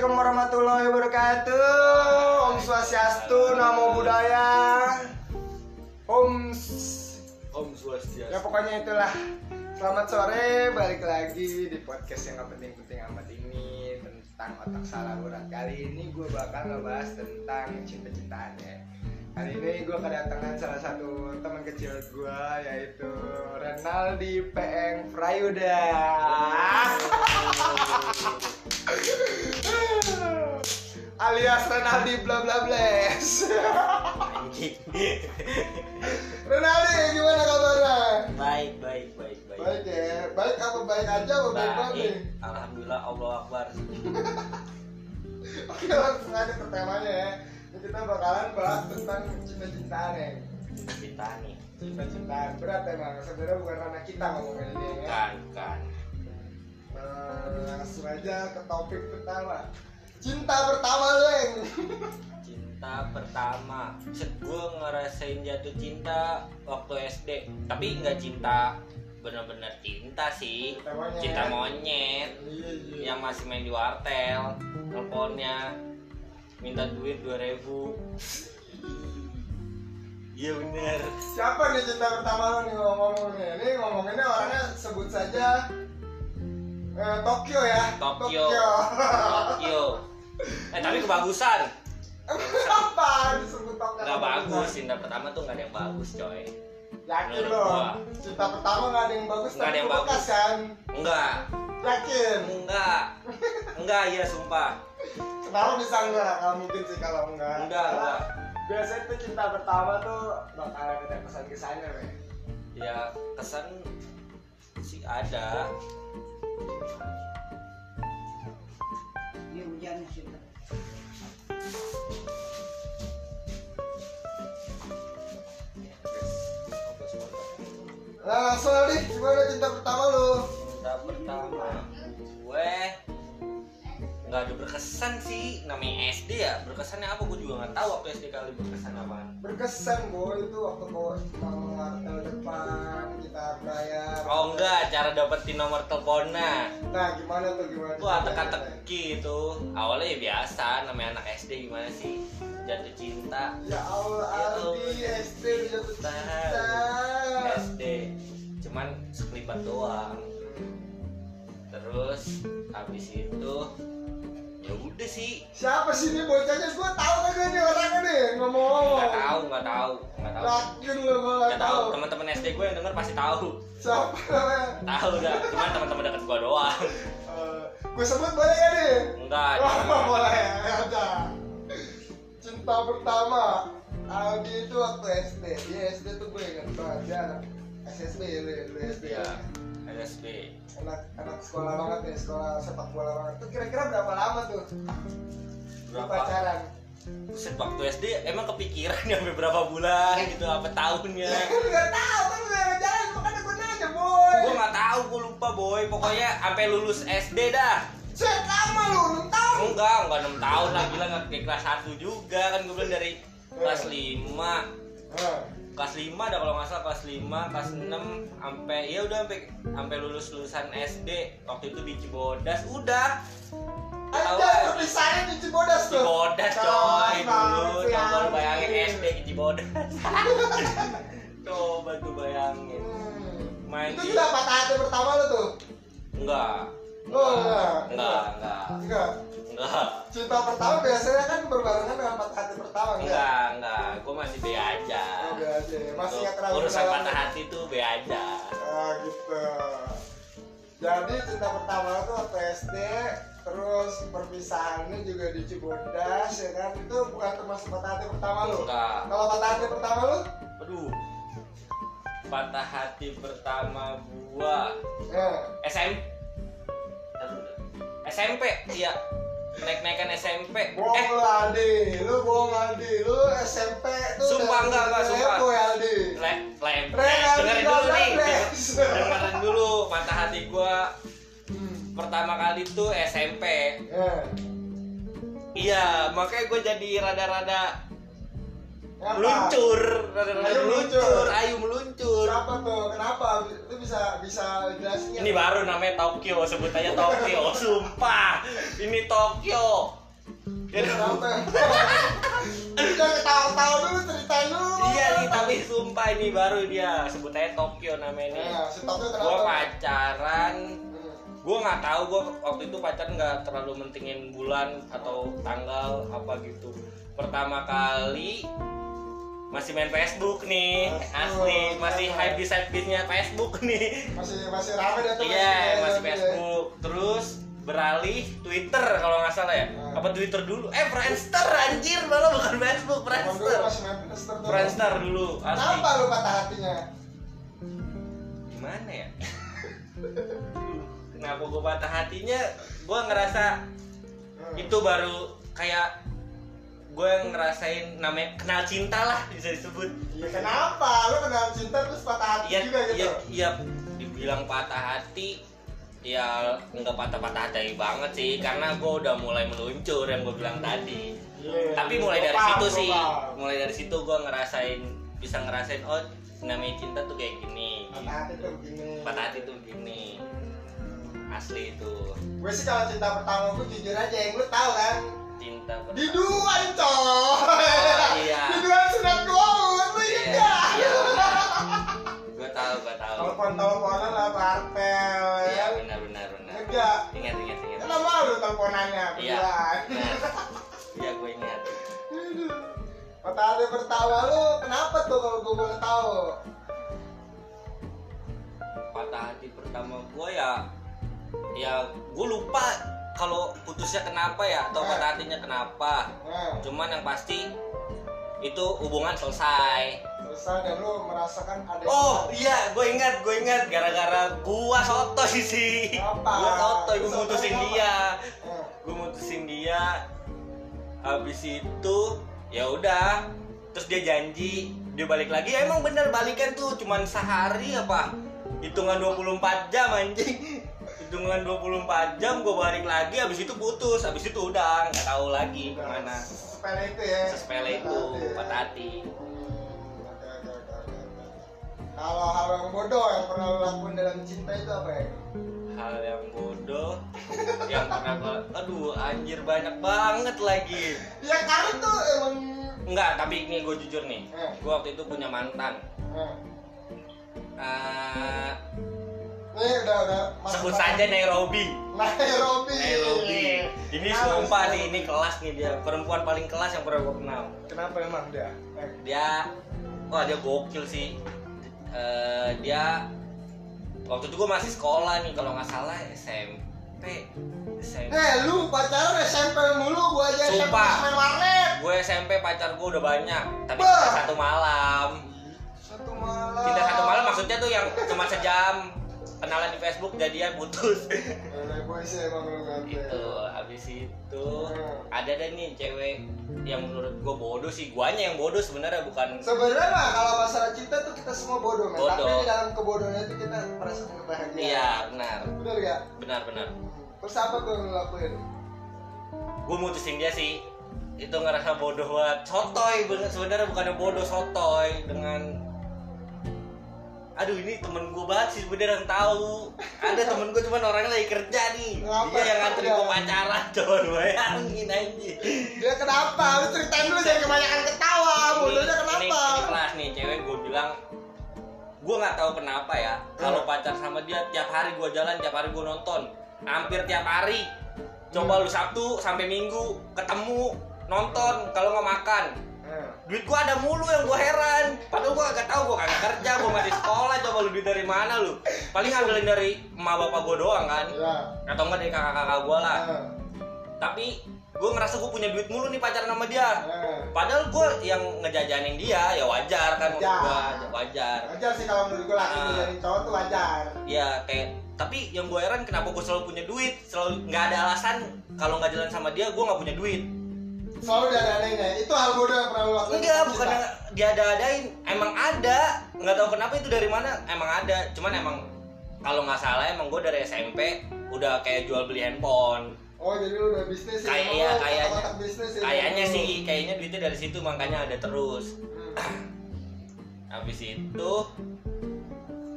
Assalamualaikum warahmatullahi wabarakatuh. Om Swastiastu, Namo Buddhaya. Om Swastiastu. Ya pokoknya itulah. Selamat sore, balik lagi di podcast yang gak penting-penting amat ini tentang otak salah urat. Kali ini gue bakal ngebahas tentang cinta-cintaan ya. Kali ini gue kedatangan salah satu teman kecil gue, yaitu Renaldi Peng Frayuda. Alias Renaldi bla bla bles. Renaldi, gimana kabarnya? Baik. Baik ya, baik apa baik aja apa baik-baik nih? Alhamdulillah, Allahu Akbar. Oke, langsung aja ke temanya ya. Kita bakalan bahas tentang cinta-cintaan ya. Cinta-cintaan berat emang, sebenarnya bukan ranah kita ngomongin ini ya. Bukan. Langsung aja ke topik pertama. Cinta pertama, Leng. Gue ngerasain jatuh cinta waktu SD, tapi nggak cinta bener-bener cinta sih. Cinta monyet. Yang masih main di wartel, teleponnya minta duit 2.000. Iya bener. Siapa nih cinta pertama lo nih ngomongnya? Ini ngomonginnya orangnya sebut saja Tokyo ya. Tokyo. Tapi kebagusan. Apa disebut Tokyo? Gak bagus, cinta pertama tuh gak ada yang bagus coy. Yakin lo? Cinta pertama gak ada yang bagus tapi kebekas kan? Enggak. Yakin? Enggak, iya sumpah. Kenapa bisa enggak? Kalau mungkin sih kalau enggak. Biasanya tuh cinta pertama tuh bakal ada kesan-kesannya ya? Ya kesan sih ada. Ini hujan sih. Nah, soal nih, gimana cinta pertama lu? Cinta pertama gue nggak ada berkesan sih, namanya SD ya. Berkesannya apa? Gue juga nggak tahu waktu SD kali berkesan apaan. Berkesan gue itu waktu nomor wartel depan kita bayar. Oh enggak, cara dapetin nomor teleponnya. Nah gimana? Wah teka-teki itu. Awalnya ya biasa, namanya anak SD gimana sih? Jatuh cinta. Ya Allah, Aldi SD jatuh cinta. SD, cuman sekelibat doang. Terus habis itu ya udah sih. Siapa sih ini bocahnya? Gua tahu kagak nih orangnya nih ngomong. Enggak tahu. Yakin lu enggak tahu. Teman-teman SD gue yang denger pasti tahu. Siapa namanya? Tahu enggak? Cuman teman-teman dekat gua doang. Gue sebut boleh ya nih? Enggak. Boleh ya ada. Cinta pertama Aldi itu waktu SD. Dia SD tuh gue ingat banget ya. SSB ya lu SD ya. SSB. Anak sekolah banget ya, sekolah sepak bola banget. Tuh kira-kira berapa lama tuh? Berapa pacaran? Buset, waktu SD emang kepikiran sampai berapa bulan gitu, apa tahunnya? Gue enggak tahu kan gue pacaran, makanya gue nanya, boy. Gue enggak tahu, gue lupa, boy. Pokoknya sampai lulus SD dah. Set lama lu, 6 tahun. Enggak 6 tahun lah, gila enggak kayak kelas 1 juga kan gue bilang dari kelas 5. Kelas 5 ada kalau nggak salah, kelas 5, kelas 6 sampai lulusan SD. Waktu itu di Cibodas udah. Ada tulisannya di Cibodas tuh. Cibodas coy, dulu coba bayangin SD di Cibodas. Coba tuh bayangin. Main itu juga patah hati pertama lo tuh? Enggak. Cinta pertama biasanya kan berbarengan dengan patah hati pertama. Enggak. Gue masih be aja. Masih nggak terlalu urusan patah hati tuh be aja. Nah gitu. Jadi cinta pertama tuh waktu SD, terus perpisahannya juga di Cibodas ya kan, itu bukan termasuk patah hati pertama lu? Enggak. Kalau patah hati pertama lu? Aduh. Patah hati pertama gua SMP, iya. Naik-naikan SMP. Bohong Aldi, lu SMP tuh. Sumpah enggak. Dengerin dulu, patah hati gua pertama kali tuh SMP. Iya, makanya gua jadi rada-rada Meluncur, ayu meluncur. Kenapa tuh? Kenapa? Itu bisa jelasin. Ini baru namanya Tokyo, sebutannya Tokyo. Sumpah, ini Tokyo. Ya kenapa? Kita ketawa-tawa dulu, ceritain dulu. Iya nih, tapi sumpah ini baru dia sebutannya Tokyo namanya ini. Nah, si Tokyo kenapa? Gua pacaran. Gue nggak tahu, gue waktu itu pacaran nggak terlalu mentingin bulan atau tanggal apa gitu. Pertama kali masih main Facebook nih, asli masih hype di sidebeatnya Facebook nih. Masih rame deh tuh. Iya, masih Facebook. Terus beralih Twitter kalau nggak salah ya. Apa Twitter dulu? Friendster anjir, malah bukan Facebook, Friendster. Friendster dulu. Kenapa lu patah hatinya? Gimana ya? Kenapa gue patah hatinya? Gue ngerasa itu baru kayak gue ngerasain namanya kenal cinta lah bisa disebut. Ya kenapa? Lu kenal cinta terus patah hati juga gitu? Iya, dibilang patah hati, ya nggak patah-patah hati banget sih, karena gue udah mulai meluncur yang gue bilang tadi. Yeah, tapi mulai dari situ sih, mulai dari situ gue ngerasain, bisa ngerasain oh namanya cinta tuh kayak gini. Patah hati tuh gini. Patah hati tuh gini. Asli itu. Gue sih kalau cinta pertama gue jujur aja yang lu tahu kan. Cinta pertama. Di duaan coy. Oh, iya. Di duaan sunat gaul lu juga. Iya. Gue tahu. Telepon-teleponan lah parpel. Iya benar. Enggak. Ingat. Kan lama lu teleponannya. Iya. Iya gue ingat. Patah pertama lu kenapa tuh kalau gue tahu? Patah hati pertama gue ya gue lupa kalau putusnya kenapa ya atau patah hatinya kenapa. Cuman yang pasti itu hubungan selesai dan lu merasakan ada. Oh iya, gue ingat gara-gara gue sotoy sih. Gue mutusin dia. Habis itu ya udah, terus dia janji dia balik lagi. Ya, emang bener balikan tuh cuman sehari apa hitungan 24 jam anjing. Dengan 24 jam gue balik lagi, habis itu putus, habis itu udah nggak tahu lagi kemana. Sepele itu ya. Sepele itu patah hati. Kalau hal yang bodoh yang pernah lo lakuin dalam cinta itu apa ya? Hal yang bodoh yang pernah gue, aduh anjir banyak banget lagi. Ya karena tuh emang. Enggak, tapi ini gue jujur nih. Gue waktu itu punya mantan. Nih, udah. Sebut saja Nairobi. Ini sumpah nih, ini kelas nih dia. Perempuan paling kelas yang pernah gue kenal. Kenapa emang dia? Dia gokil sih. Dia waktu itu gue masih sekolah nih, kalau nggak salah SMP. Lu pacaran SMP mulu, gue aja SMP main warnet. Gue SMP pacar gue udah banyak, tapi Satu malam. Cinta satu malam maksudnya tuh yang cuma sejam. Kenalan di Facebook, jadian, putus. Itu habis itu ada nih cewek yang menurut gue bodoh sih. Guanya yang bodoh sebenarnya, bukan. Sebenarnya mah kalau masalah cinta tuh kita semua bodoh. Tapi di dalam kebodohannya itu kita merasakan kebahagiaan. Iya benar. Benar gak? Benar. Terus apa gue ngelakuin? Gue mutusin dia sih. Itu ngerasa bodoh banget. Sotoy bener, sebenarnya bukan bodoh, sotoy dengan. Aduh ini temen gue banget sih sebenernya yang tahu. Ada temen gue cuman orangnya lagi kerja nih. Kenapa? Dia yang nganterin gue pacaran, coba bayangin aja. Dia kenapa? Lu ceritain dulu jangan kebanyakan ketawa. Bodohnya kenapa? Ini kelas nih cewek gue bilang. Gue gak tahu kenapa ya. Kalau pacar sama dia tiap hari gue jalan, tiap hari gue nonton. Hampir tiap hari. Coba lu Sabtu sampai Minggu ketemu nonton kalau gak makan. Duit gua ada mulu yang gua heran. Padahal gua kagak tahu, gua kagak kerja, gua masih sekolah. Coba lu duit dari mana lu? Paling ngambilin dari emak bapak gua doang kan? Atau enggak dari kakak-kakak gua lah. Tapi gua ngerasa gua punya duit mulu nih pacaran sama dia. Padahal gua yang ngejajanin dia, ya wajar kan menurut gua, wajar. Wajar sih kalau menurut gua laki ngejajanin cowok tuh wajar. Iya kayak, tapi yang gua heran kenapa gua selalu punya duit, selalu nggak ada alasan kalau nggak jalan sama dia gua nggak punya duit. Selalu diada-adain ya? Itu hal bodoh yang pernah lu lakuin? Enggak, bukan diada-adain. Emang ada. Nggak tahu kenapa itu dari mana. Emang ada. Cuman emang kalau nggak salah emang gue dari SMP udah kayak jual beli handphone. Oh, jadi lu udah bisnis ya? Iya, kayaknya. Kayaknya sih, kayaknya duitnya dari situ, makanya ada terus. Habis itu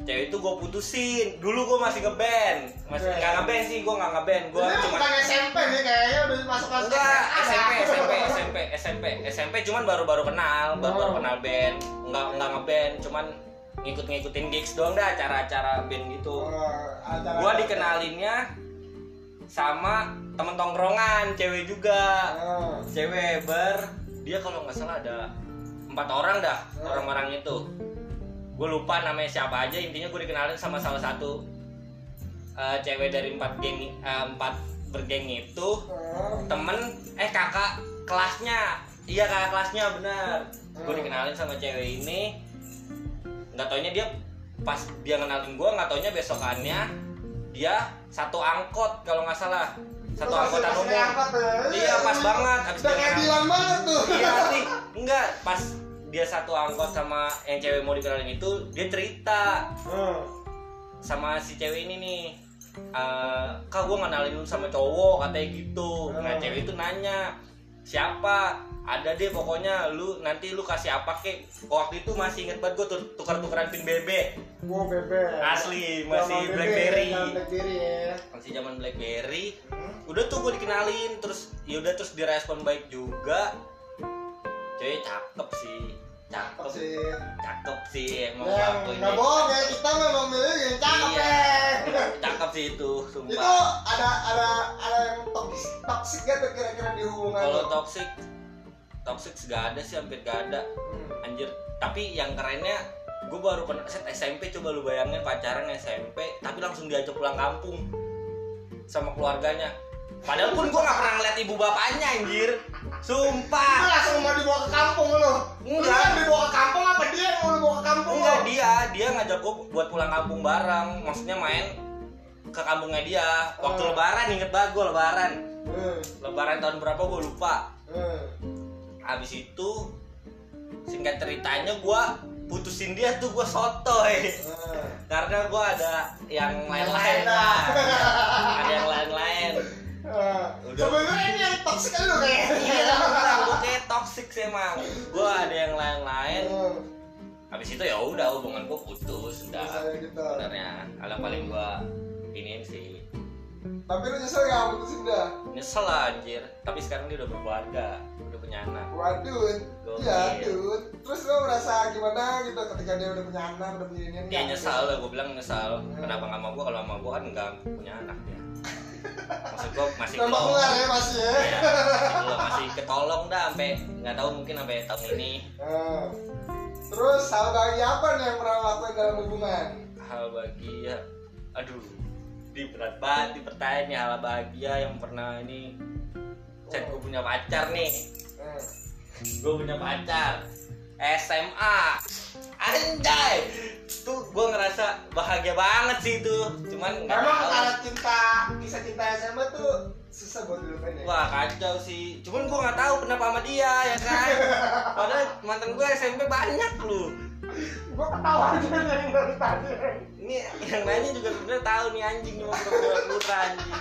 cewek itu gue putusin. Dulu gue masih ngeband, masih nggak ngeband sih, gue nggak ngeband. Gue cuma SMP nih kayaknya udah masuk-masuk. Enggak, SMP cuman baru-baru kenal, baru-baru kenal band. Nggak ngeband, cuman ngikut-ngikutin gigs doang dah, acara-acara band gitu. Gue dikenalinnya sama temen tongkrongan, cewek juga, cewek dia kalau nggak salah ada 4 orang dah orang-orang itu. Gue lupa namanya siapa aja, intinya gue dikenalin sama salah satu cewek dari 4 bergeng itu, temen kakak kelasnya, iya kakak kelasnya benar. Gue dikenalin sama cewek ini, nggak taunya dia pas dia kenalin gue, nggak taunya besokannya dia satu angkot kalau nggak salah, satu angkotan umum. Iya pas banget. Abis dia bilang banget tuh. Iya sih, enggak pas. Dia satu angkot sama yang cewek mau dikenalin itu, dia cerita sama si cewek ini nih, kak gue kenalin dulu sama cowok katanya gitu. Nah cewek itu nanya siapa, ada deh pokoknya lu nanti lu kasih apa kek. Waktu itu masih inget banget gue tuker-tukeran pin BB. Wow, BB asli masih BlackBerry, masih zaman BlackBerry. Udah tuh gue dikenalin, terus yaudah terus direspon baik juga. Cewek cakep sih. Cakep sih emang aku ini. Enggak bohong ya, kita memang milih yang cakep. Iya, cakep sih itu, sumpah. Itu ada yang toksik gitu kira-kira di hubungan. Kalau toksik enggak ada sih, hampir enggak ada. Anjir, tapi yang kerennya gue baru pernah set SMP, coba lu bayangin pacaran SMP tapi langsung diajak pulang kampung sama keluarganya. Padahal pun gue gak pernah ngeliat ibu bapaknya anjir. Sumpah. Lu langsung mau dibawa ke kampung lu? Enggak. Lu dibawa ke kampung apa dia yang mau dibawa ke kampung? Enggak, dia ngajak gue buat pulang kampung bareng. Maksudnya main ke kampungnya dia. Waktu lebaran, inget banget gue lebaran. Lebaran tahun berapa gue lupa. Abis itu singkat ceritanya gue putusin dia tuh, gue sotoy. Karena gue ada yang lain-lain lah. Ada yang lain-lain. Sebenernya ini yang toksik kan lu kayaknya. Iya, gue kayak toksik sih emang. Gue ada yang lain-lain. Habis itu ya udah hubungan gue putus. Udah sebenarnya ala paling gue iniin sih. Tapi lu nyesel gak putusin dah? Nyesel lah anjir. Tapi sekarang dia udah berkeluarga, udah punya anak. Waduh, ya dude. Terus lu merasa gimana gitu ketika dia udah punya anak, udah punya ini? Ya nyesel lah, gue bilang nyesal. Kenapa gak sama gue, kalau sama gue kan gak punya anak ya. Maksud gue masih ketolong ya, masih ketolong dah sampai nggak tahu mungkin sampai tahun ini. Terus hal bahagia apa nih yang pernah lakuin dalam hubungan? Hal bahagia, aduh, berat banget dipertanyain hal bahagia yang pernah ini. Cek gue punya pacar nih. Gue punya pacar SMA, anjay. Tuh gue ngerasa bahagia banget sih itu. Cuman gak tau karena cinta, kisah cinta SMA tuh susah buat dilupain ya? Wah kacau sih. Cuman gue gak tahu kenapa sama dia ya kan. Padahal mantan gue SMP banyak lu. Gue ketawa aja yang dari tadi. Ini yang nanya juga sebenernya tahu nih anjing. Cuma pura-pura anjing.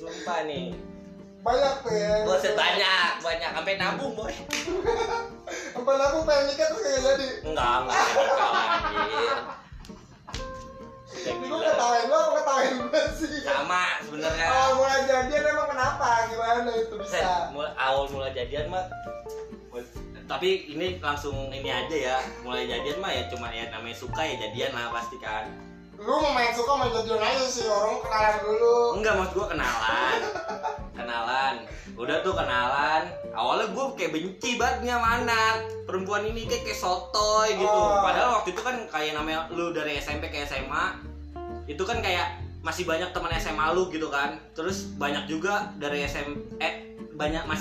Sumpah nih banyak tuh ya. Gue banyak sampai nabung boy. Sampai nabung pengen nikah terus kayak jadi. Enggak nikah anjir. Gue ketawain lo apa ketawain gue sih? Sama sebenarnya. Awal mula jadian emang kenapa? Gimana itu bisa? Awal mula jadian mah, tapi ini langsung ini aja ya. Mulai jadian mah ya cuma ya namanya suka ya jadian lah pasti kan. Lu mau main suka main jadian aja sih, orang kenalan dulu. Enggak, maksud gue kenalan. Udah tuh kenalan, awalnya gue kayak benci banget sama anak perempuan ini, kayak sotoy gitu. Padahal waktu itu kan kayak namanya lu dari SMP ke SMA itu kan kayak masih banyak teman SMA lu gitu kan. Terus banyak juga dari masih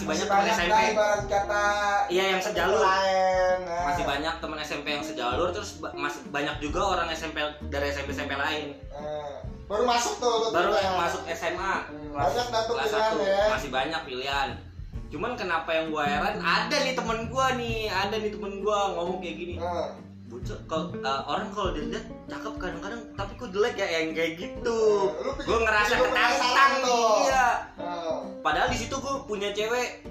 banyak teman SMP. Iya yang sejalur. Masih banyak teman SMP yang sejalur, terus masih banyak juga orang SMP dari SMP lain. Baru masuk tuh. Baru masuk SMA. Banyak kelas 1 ya. Masih banyak pilihan. Cuman kenapa yang gua heran, ada nih temen gua ngomong kayak gini. Bucok, orang kalau dilihat cakep kadang-kadang, tapi kok jelek ya yang kayak gitu. Gue ngerasa ketantang tuh. Iya. Padahal di situ gue punya cewek.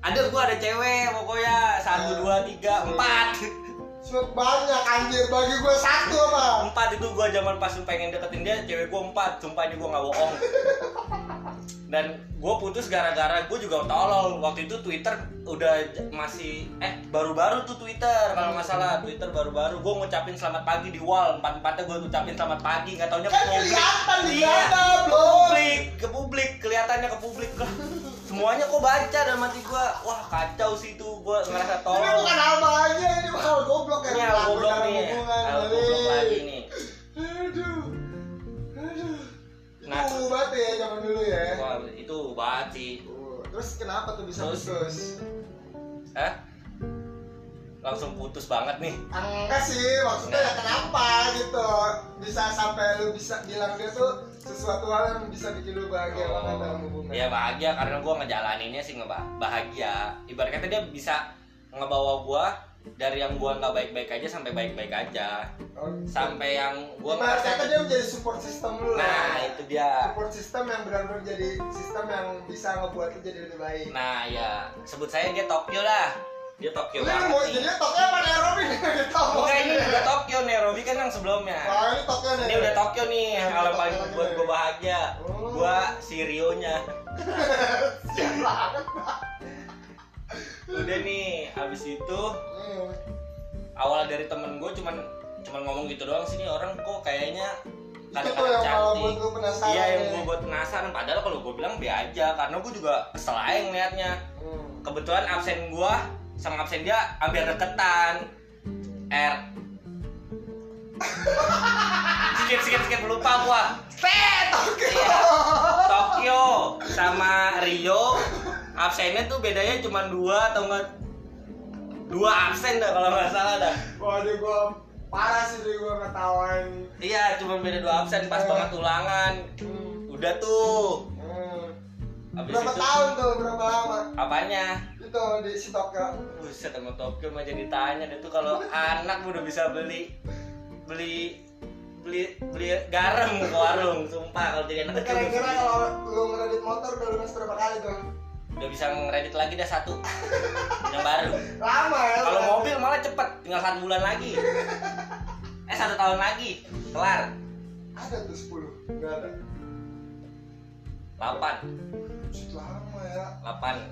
Ada gue ada cewek pokoknya 1, 2, 3, 4. Banyak anjir, bagi gue 1 apa? 4 itu gue zaman pas pengen deketin dia, cewek gue 4, sumpah ini gue gak bohong. Dan gue putus gara-gara gue juga tolol. Waktu itu Twitter udah masih baru-baru tuh Twitter kalau gak salah, Twitter baru-baru. Gue ngucapin selamat pagi di wall, 4-4-nya gue ngucapin selamat pagi, gak taunya ke publik. Kan kelihatan ke publik semuanya kok baca dan mati gue. Wah kacau sih itu, gue ngerasa tolol. Ini bukan apa aja, ini bakal goblok ya. Ini hal goblok nih, hal goblok lagi nih. Aduh nah, itu banget ya zaman dulu ya. Wah, itu banget sih. Terus kenapa tuh bisa putus? Langsung putus banget nih? Enggak sih, maksudnya ya kenapa gitu. Bisa sampai lu bisa bilang dia tuh sesuatu hal yang bisa bikin lu bahagia banget dalam hubungan. Iya bahagia, karena gua ngejalaninnya sih bahagia. Ibarat kata dia bisa ngebawa gua dari yang gua nggak baik-baik aja sampai baik-baik aja. Okay. Sampai yang gua merasa dia menjadi support system lu. Nah, itu dia. Support system yang benar-benar jadi sistem yang bisa ngebuat lu jadi lebih baik. Nah, ya. Sebut saya dia Tokyo lah. Dia Tokyo banget. Ini jadinya Tokyo apa Nairobi? Bukan, ini udah Tokyo, Nairobi kan yang sebelumnya. Wah, ini Tokyo nih. Ini udah Tokyo nih, kalau paling buat gue bahagia. Gue si Rio-nya. Siap banget. Udah nih, habis itu awal dari temen gue cuman ngomong gitu doang sih, nih orang kok kayaknya kadang-kadang cantik. Iya, yang gue buat penasaran. Padahal kalau gue bilang be aja, karena gue juga kesel aja ngeliatnya. Kebetulan absen gue sama absen dia hampir deketan. Sikit lupa gua. Tokyo sama Rio absennya tuh bedanya cuma 2 atau enggak 2 absen dah kalau enggak salah dah. Waduh gua parah sih, gua ketahuan. Iya, cuma beda 2 absen pas banget ulangan. Udah tuh. Abis berapa itu, tahun tuh, berapa lama? Apanya? Itu di si Tokyo. Buset sama Tokyo mah jadi tanya dia tuh kalau anak udah bisa beli garam ke warung, sumpah kalau jadi anak kecil. Kira-kira kalau lu ngeredit motor udah lunas berapa kali tuh? Udah bisa ngeredit lagi dah 1 yang baru. Lama ya. Kalau mobil malah cepet, tinggal 1 bulan lagi. 1 tahun lagi, kelar. Ada tuh 10, nggak ada. 8. Lama ya. 8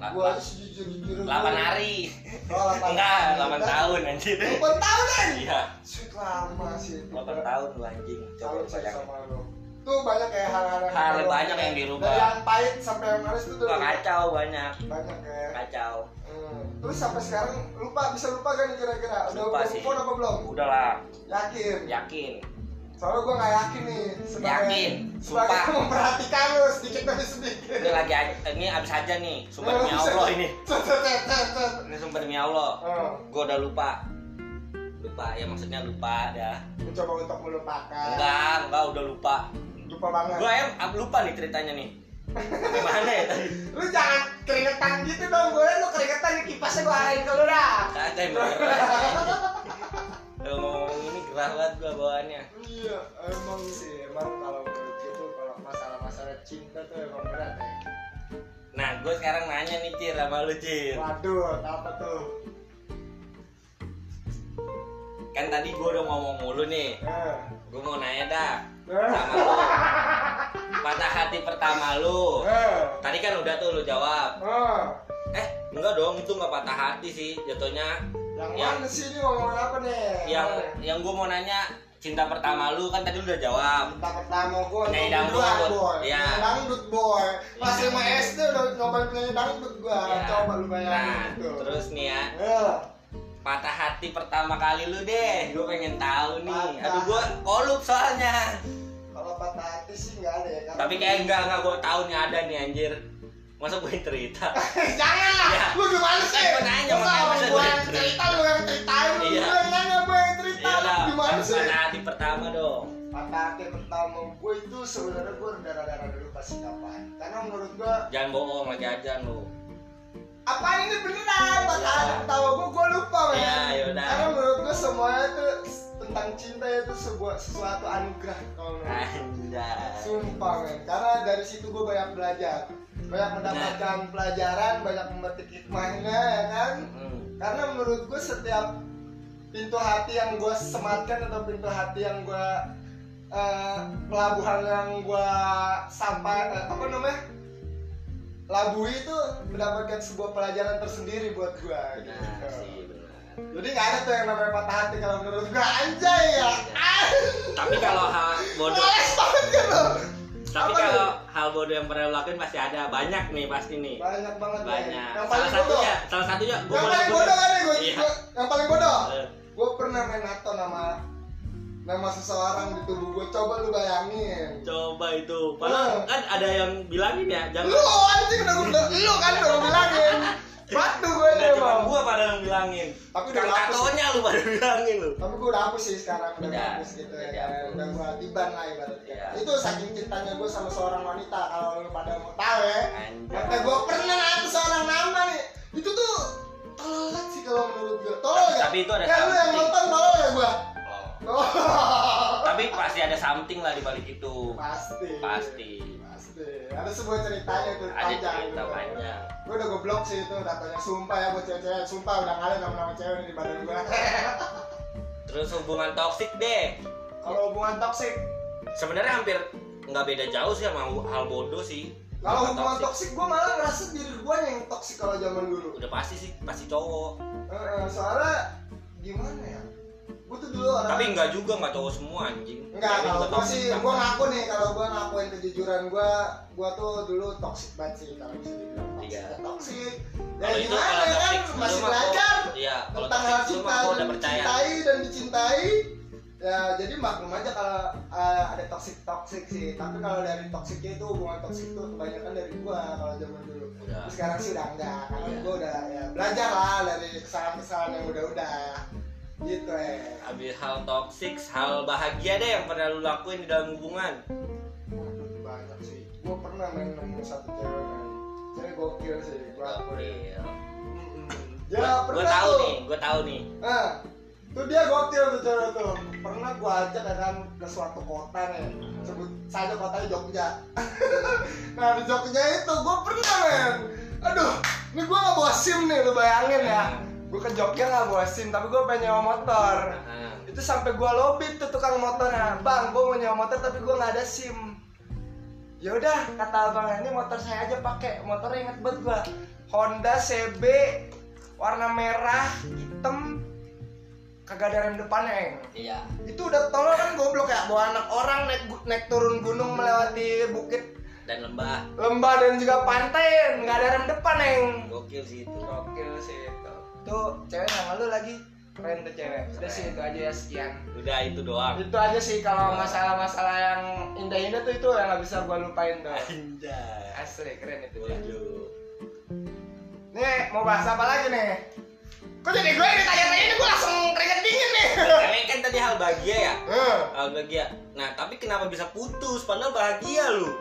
hari. Oh, 8. Enggak, 8 tahun anjir. 8 tahun kan? Iya. Sulit lama sih. 8 tahun lu anjing. Coba sayang sama lu. Tuh banyak kayak hal-hal banyak yang dirubah. Dari yang pahit sampai yang manis itu tuh. Kacau banyak. Banyak ya. Kacau. Terus sampai sekarang bisa lupa kan kira-kira? Udah telepon apa belum? Udah lah. Yakin. Soalnya gue gak yakin nih sebagai memperhatikan lu sedikit demi sedikit. Ini lagi ini abis aja nih, sumpah demi Allah ini. Ini sumpah demi Allah. Gue udah lupa ya, maksudnya lupa dah. Mencoba untuk melupakan. Enggak udah lupa banget. Gue lupa nih ceritanya nih. Gimana ya tadi? Lu jangan keringetan gitu dong, boleh lu keringetan nih kipasnya gue arahin ke lu dah. Kagak kalau ngomong ini gerah banget gue bawaannya. Iya, emang sih, kalau menurut gue tuh kalau masalah-masalah cinta tuh emang berat ya. Nah, gue sekarang nanya nih Cir sama lu Cir. Waduh, apa tuh? Kan tadi gue udah ngomong mulu nih. Gue mau nanya dah sama lu. Patah hati pertama lu. Tadi kan udah tuh lu jawab. Enggak dong, itu nggak patah hati sih jatuhnya. Yang mana sih ini ngomong apa nih? Yang gue mau nanya cinta pertama lu kan tadi lu udah jawab. Cinta pertama gue nyanyi dangdut. Iya. Dangdut boy. Pas 5 SD udah nyobain nyanyi dangdut gue. Ya. Coba lu bayangin gitu. Terus nih ya. Patah hati pertama kali lu deh. Gue pengen tahu nih. Aduh gue kolup soalnya. Kalau patah hati sih nggak ada ya. Tapi kayak enggak gue tahu nih ada nih anjir. Masa gue yang cerita? Janganlah! Lu gimana sih? Gue nanya, makanya gue yang cerita, lu yang ceritain. Lu yang nanya, gue yang cerita. Gimana sih? Patah hati pertama dong. Patah hati pertama gue itu sebenarnya gue rendah-rendah dulu pas kapan. Karena menurut gue jangan bohong lagi aja lu. Apaan ini beneran? Patah hati pertama gue lupa. Karena menurut gue semuanya tuh tentang cinta itu sebuah sesuatu anugerah kalau sumpah men, karena dari situ gue banyak belajar, banyak mendapatkan pelajaran, banyak memetik hikmahnya ya kan. Karena menurut gue setiap pintu hati yang gue sematkan atau pintu hati yang gue pelabuhan yang gue sampai labui itu mendapatkan sebuah pelajaran tersendiri buat gue gitu. Jadi nggak ada tuh yang namanya patah hati kalau menurut gue, anjay ya. Tapi kalau hal bodoh, tapi kalau hal bodoh yang pernah lo lakuin pasti ada, banyak nih pasti nih. Banyak banget. Banyak. Yang paling bodoh. Salah satunya. Yang paling bodoh. Gue pernah main nato nama seseorang di tubuh gue, coba lu bayangin. Coba itu. Padahal kan ada yang bilangin ya, jangan. Lu anjing udah lu kan udah bilangin. Batu gue deh bang. Gue pada bilangin. Tapi udah natonya lu pada bilangin lu. Tapi gue udah hapus sih sekarang, udah hapus gitu ya. Udah gue tiban lah ibaratnya. Itu saking cintanya gue sama seorang wanita, kalau lu pada mau tahu ya. Kata gue pernah nato seorang nama nih. Itu tuh tolol sih kalau menurut gue. Tolol ya. Tapi itu ada. Kan lu yang nonton tolol ya gue. Tapi pasti ada something lah di balik itu. Pasti. Ada sebuah ceritanya itu panjang. Cerita panjang. Gue udah goblok sih itu, datanya sumpah ya buat cewek-cewek. Sumpah udah ngalir nama-nama cewek di badan gue. Terus hubungan toksik deh. Kalau hubungan toksik, sebenarnya hampir nggak beda jauh sih sama hal bodoh sih. Kalau hubungan toksik gue malah ngerasa diri gue yang toksik kalau zaman dulu. Udah pasti sih, pasti cowok. Soalnya gimana ya? Dulu, tapi enggak juga, enggak cowok semua anjing. Enggak, kalau gue sih, gue ngaku nih, kalau gue ngakuin kejujuran gue tuh dulu toxic banget sih kalau bisa dibilang toxic. Ya gimana ya kan, masih belajar tentang hal cinta dan dicintai ya, jadi maklum aja kalau ada toxic sih. Tapi kalau dari toxicnya itu, hubungan toxic itu kebanyakan dari gue kalau zaman dulu. Terus sekarang sih udah enggak, karena gue udah ya belajar lah dari kesalahan-kesalahan yang udah-udah gitu ya. Habis hal toksik, hal bahagia deh yang pernah lu lakuin di dalam hubungan. Banyak sih. Gua pernah nemu satu cewek gokil sih. Ya, gua tahu nih. Tuh dia gokil tuh cewek tuh. Pernah gua ajak kan ke suatu kota nih. Sebut saja kotanya Jogja. Nah, di Jogja itu gua pernah men. Aduh, ini gua enggak bawa SIM nih, lu bayangin ya. Gue ke Jogja nggak bawa SIM, tapi gue pengen nyewa motor. Itu sampai gue lobby tuh tukang motornya, bang, gue mau nyewa motor tapi gue nggak ada SIM. Ya udah, kata abang ini motor saya aja pakai, motornya inget banget gue, Honda CB warna merah hitam, kagak ada rem depannya. Iya. Itu udah tolol kan goblok ya, bawa anak orang naik turun gunung melewati bukit dan lembah dan juga pantai, nggak ada rem depan neng. Gokil sih itu. Gokil sih itu. Tuh cewek sama lu lagi keren tuh cewek. Udah sih itu aja ya, sekian. Udah itu doang. Itu aja sih kalau masalah-masalah yang indah-indah tuh itu yang gak bisa gua lupain tuh. Anjay. Asli keren itu. Waduh. Nih mau bahas apa lagi nih? Kok jadi gue ditanya-tanya ini gue langsung keringet dingin nih. Karena kan tadi hal bahagia ya. Hal bahagia. Nah tapi kenapa bisa putus? Padahal bahagia lu.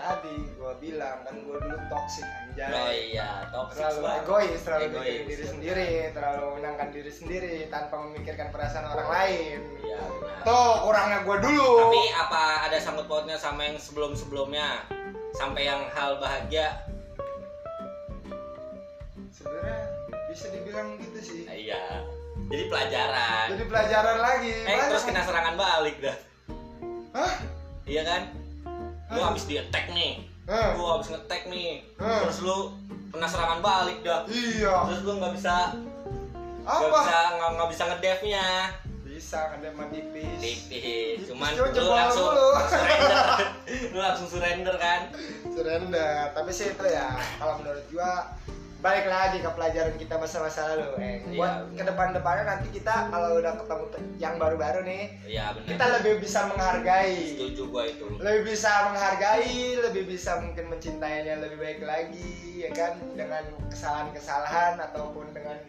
Tadi gue bilang kan gue dulu toksik anjay. Oh iya, toksik. Terlalu egois mikirin diri sendiri, terlalu menyenangkan diri sendiri tanpa memikirkan perasaan orang lain. Iya. Benar. Tuh kurangnya gue dulu. Tapi apa ada sangkut pautnya sama yang sebelum-sebelumnya? Sampai yang hal bahagia? Sebenarnya bisa dibilang gitu sih. Iya. Jadi pelajaran lagi. Terus kena serangan balik dah. Hah? Iya kan? Lu habis di-attack nih. Lu habis nge-attack nih. Terus lu kena serangan balik dah. Iya. Terus lu enggak bisa nge-defnya. Bisa nge-def mah tipis. Cuman lu langsung surrender. kan? Surrender. Tapi sih itu ya, kalau menurut gua balik lagi ke pelajaran kita masa-masa lalu. Buat ke depan-depannya nanti kita kalau udah ketemu yang baru-baru nih, kita lebih bisa menghargai. Setuju gua itu. Lebih bisa menghargai, lebih bisa mungkin mencintainya lebih baik lagi, ya kan? Dengan kesalahan-kesalahan ataupun dengan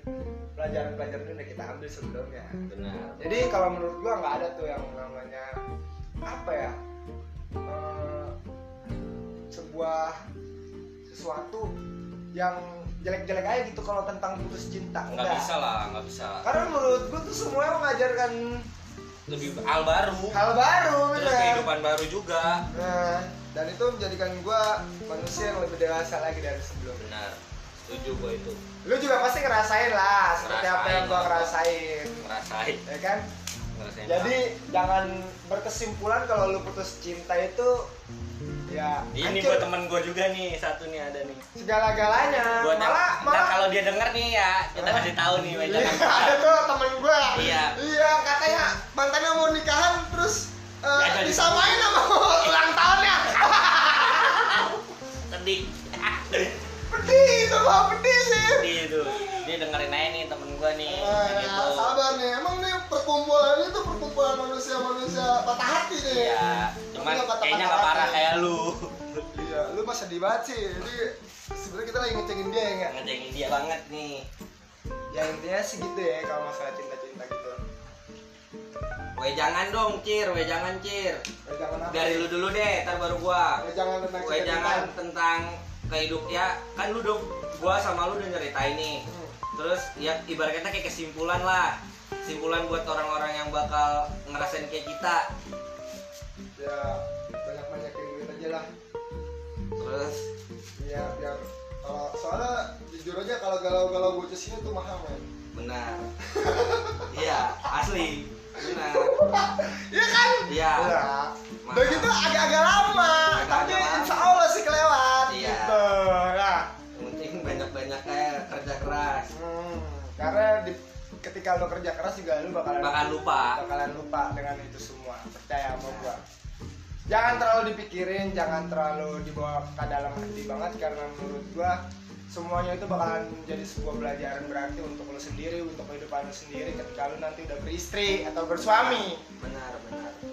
pelajaran-pelajaran yang udah kita ambil sebelumnya. Benar. Jadi kalau menurut gua nggak ada tuh yang namanya apa ya? Sesuatu yang jelek-jelek aja gitu kalau tentang putus cinta. Enggak bisa lah, enggak bisa. Karena menurut gue tuh semuanya mengajarkan lebih hal baru. Hal baru bener. Terus kehidupan baru juga. Nah, dan itu menjadikan gue manusia yang lebih dewasa lagi dari sebelumnya. Benar. Setuju gue itu. Lu juga pasti ngerasain lah seperti apa yang gue ngerasain. Ngerasain. Ya kan? Ngerasain. Jadi jangan berkesimpulan kalau lu putus cinta itu ya. Ini buat temen gue juga nih, satu nih ada nih. Segala-galanya. Buat malah kalau dia denger nih ya, kita kasih tahu nih banyak. Iya, ada tuh temen gue. Iya. Iya, katanya mantannya mau nikahan terus disamain sama ulang tahunnya. Sedih. Pedih itu mah, pedih sih. Pedih itu. Dia dengerin aja nih temen gue nih. Gitu. Sabar nih, emang nih perkumpulan ini tuh perkumpulan manusia-manusia patah hati nih. Iya, cuman kayaknya gak parah kayak lu. Iya, lu mah sedih banget sih. Jadi sebenarnya kita lagi ngecengin dia ya nggak? Ngecengin dia banget nih. Ya intinya sih gitu ya kalau masalah cinta-cinta gitu. Weh jangan dong, Cir. Weh jangan, Cir. Weh jangan apa? Dari lu dulu deh, ntar baru gua. Weh jangan tentang cinta. Weh jangan tentang kehidup ya kan lu dong, gua sama lu udah nyeritain nih. Terus ya ibaratnya kayak kesimpulan lah. Kesimpulan buat orang-orang yang bakal ngerasain kayak kita. Ya banyak-banyakin duit aja lah. Terus ya biar kalau soalnya jujur aja kalau galau-galau gue kesini tuh mahal men. Benar. Iya, asli. Benar. Iya kan? Iya. Begitu agak-agak lama, tapi insyaallah sih kelewat. Iya. Gitu. Nah, penting banyak-banyak kayak kerja keras. Karena ketika lo kerja keras juga lo bakalan lupa dengan itu semua. Percaya sama gua. Jangan terlalu dipikirin, jangan terlalu dibawa ke dalam hati banget karena menurut gua semuanya itu bakalan menjadi sebuah pelajaran berarti untuk lo sendiri, untuk kehidupan lo sendiri ketika lo nanti udah beristri atau bersuami. Benar.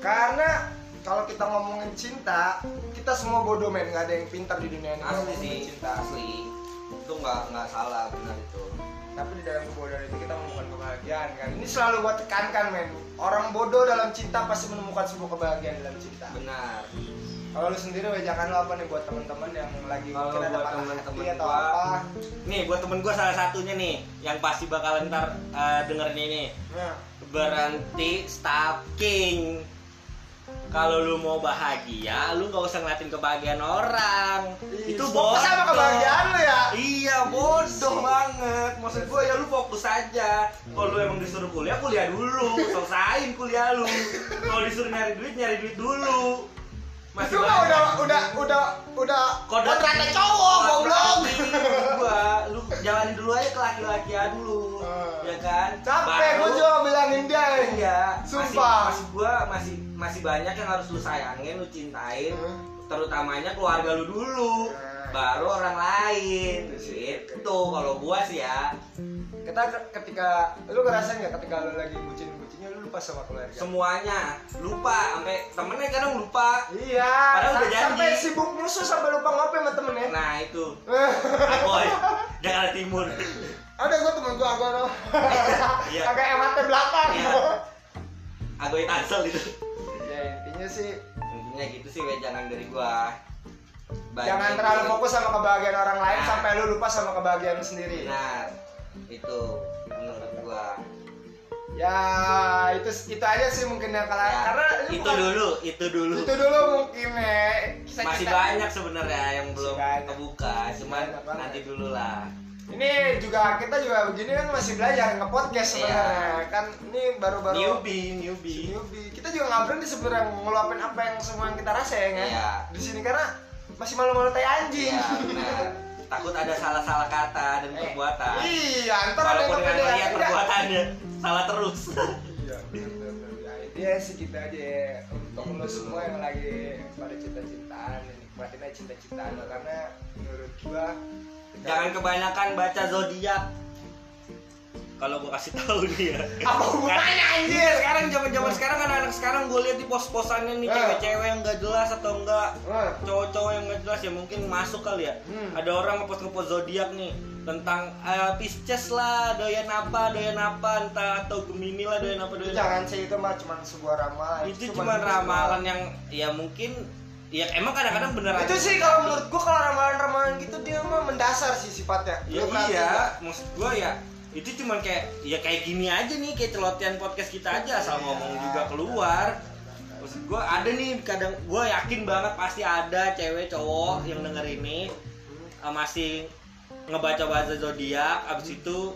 Karena kalau kita ngomongin cinta, kita semua bodoh men, nggak ada yang pintar di dunia ini. Asli sih, cinta asli. Itu nggak salah benar itu. Tapi di dalam kebodohan itu kita menemukan kebahagiaan kan. Ini selalu gua tekankan men. Orang bodoh dalam cinta pasti menemukan sebuah kebahagiaan dalam cinta. Benar. Kalau lu sendiri jangan lo apa nih buat teman-teman yang lagi mungkin ada patah hati atau apa. Nih buat temen gue salah satunya nih yang pasti bakalan ntar dengerin ini. Berhenti stalking. Kalau lu mau bahagia, lu nggak usah ngeliatin kebahagiaan orang. Itu bodoh. Fokus sama kebahagiaan lu ya. Iya bodoh banget. Maksud gue ya lu fokus aja. Kalau lu emang disuruh kuliah dulu, selesain kuliah lu. Kalau disuruh nyari duit dulu. Masih itu mah udah kontraknya cowok goblok. Lu jalanin dulu aja ke laki-lakian dulu. Ya kan? Capek gua juga bilangin dia. Iya. Sumpah. Masih banyak yang harus lu sayangin, lu cintain, terutamanya keluarga lu dulu. Baru orang lain. Itu kalau gua sih ya. Ketika lu ngerasain enggak ketika lu lagi bucin-bucinnya lu lupa sama keluarga. Semuanya lupa sampai temennya kadang lupa. Iya. Padahal udah janji. Sampai sibuk musuh sampai lupa ngopi sama temennya. Nah, itu. Boy. Jakarta Timur. Ada gua temen gua agak loh. Iya. Agak emate belakang. Iya. Agak tansel gitu. Ya intinya gitu sih wejangan dari gua. Jangan terlalu fokus sama kebahagiaan orang lain sampai lu lupa sama kebahagiaan lu sendiri. Benar. Itu menurut gua ya itu aja sih mungkin yang kalah ya, karena itu dulu mungkin ya masih banyak sebenarnya yang belum kebuka cuman nanti dulu lah. Ini kita juga begini kan masih belajar nge-podcast sebenarnya kan ini baru newbie kita juga ngabrol di sebenarnya ngeluapin apa yang semua yang kita rasain kan di sini karena masih malu-malu tai anjing takut ada salah-salah kata dan perbuatan. Iya, ntar ada yang kepedean perbuatannya salah terus. Iya, benar. Dia segitu aja ya. Untuk lo semua yang lagi pada cinta-cintaan, nikmatin aja cinta-cintaan lo karena menurut gua jangan kebanyakan baca zodiak. Kalau gua kasih tahu dia. Apa gunanya anjir? Sekarang zaman-zaman sekarang anak-anak sekarang gua lihat di pos-posannya nih cewek-cewek yang enggak jelas atau enggak cowok-cowok yang enggak jelas ya mungkin masuk kali ya. Ada orang ngepost zodiak nih tentang Pisces lah, doyan apa, entah atau Gemini lah, doyan apa. Jangan sih itu mah cuma sebuah ramalan. Itu cuma ramalan yang ya mungkin ya emang kadang-kadang beneran itu sih kalau menurut gua kalau ramalan-ramalan gitu dia mah mendasar sih sifatnya. Ya, iya, maksud gua ya itu cuman kayak ya kayak gini aja nih, kayak celotehan podcast kita aja asal ngomong juga keluar. Maksud gue ada nih, kadang gue yakin banget pasti ada cewek cowok yang denger ini masih ngebaca bahasa zodiak, abis itu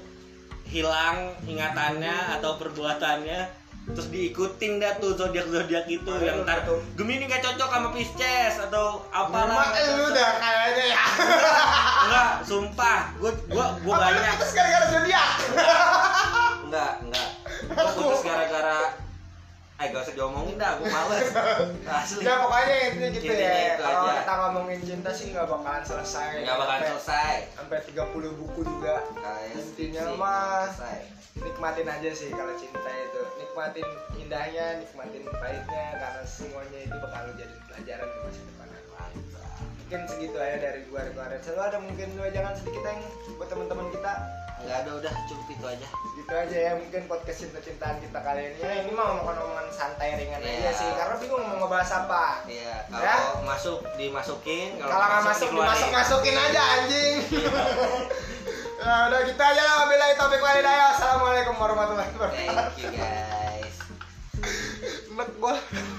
hilang ingatannya atau perbuatannya, terus diikutin dah tuh zodiak-zodiak itu. Aduh, yang ntar Gemini gak cocok sama Pisces atau apalah. Lu udah kayaknya ya. Enggak, sumpah, gua banyak. Putus gara-gara zodiak. Enggak. Gua putus gara-gara gak usah diomongin dah, gua males. Asli. Nah, pokoknya intinya gitu ya. Kalau kita ngomongin cinta sih gak bakalan selesai. Gak bakalan selesai. Sampai 30 buku juga. Intinya mah nikmatin aja sih kalau cinta itu. Nikmatin indahnya, nikmatin pahitnya, karena semuanya itu bakal jadi pelajaran di masa depan. Mungkin segitu aja dari gua rekoran. Selalu ada mungkin wajangan sedikit yang buat teman-teman kita. Nggak ada, udah cukup itu aja. Gitu aja ya mungkin podcast cinta-cintaan kita kali ini. Ya, ini mah omongan-omongan santai ringan aja sih, karena bingung mau ngebahas apa. Iya, kalau ya? Masuk dimasukin, kalau nggak masuk dimasukin aja anjing. Iya. Nah, udah gitu aja lah, wabillahi taufiq wal hidayah. Assalamualaikum warahmatullahi wabarakatuh. Thank you guys. Nek gua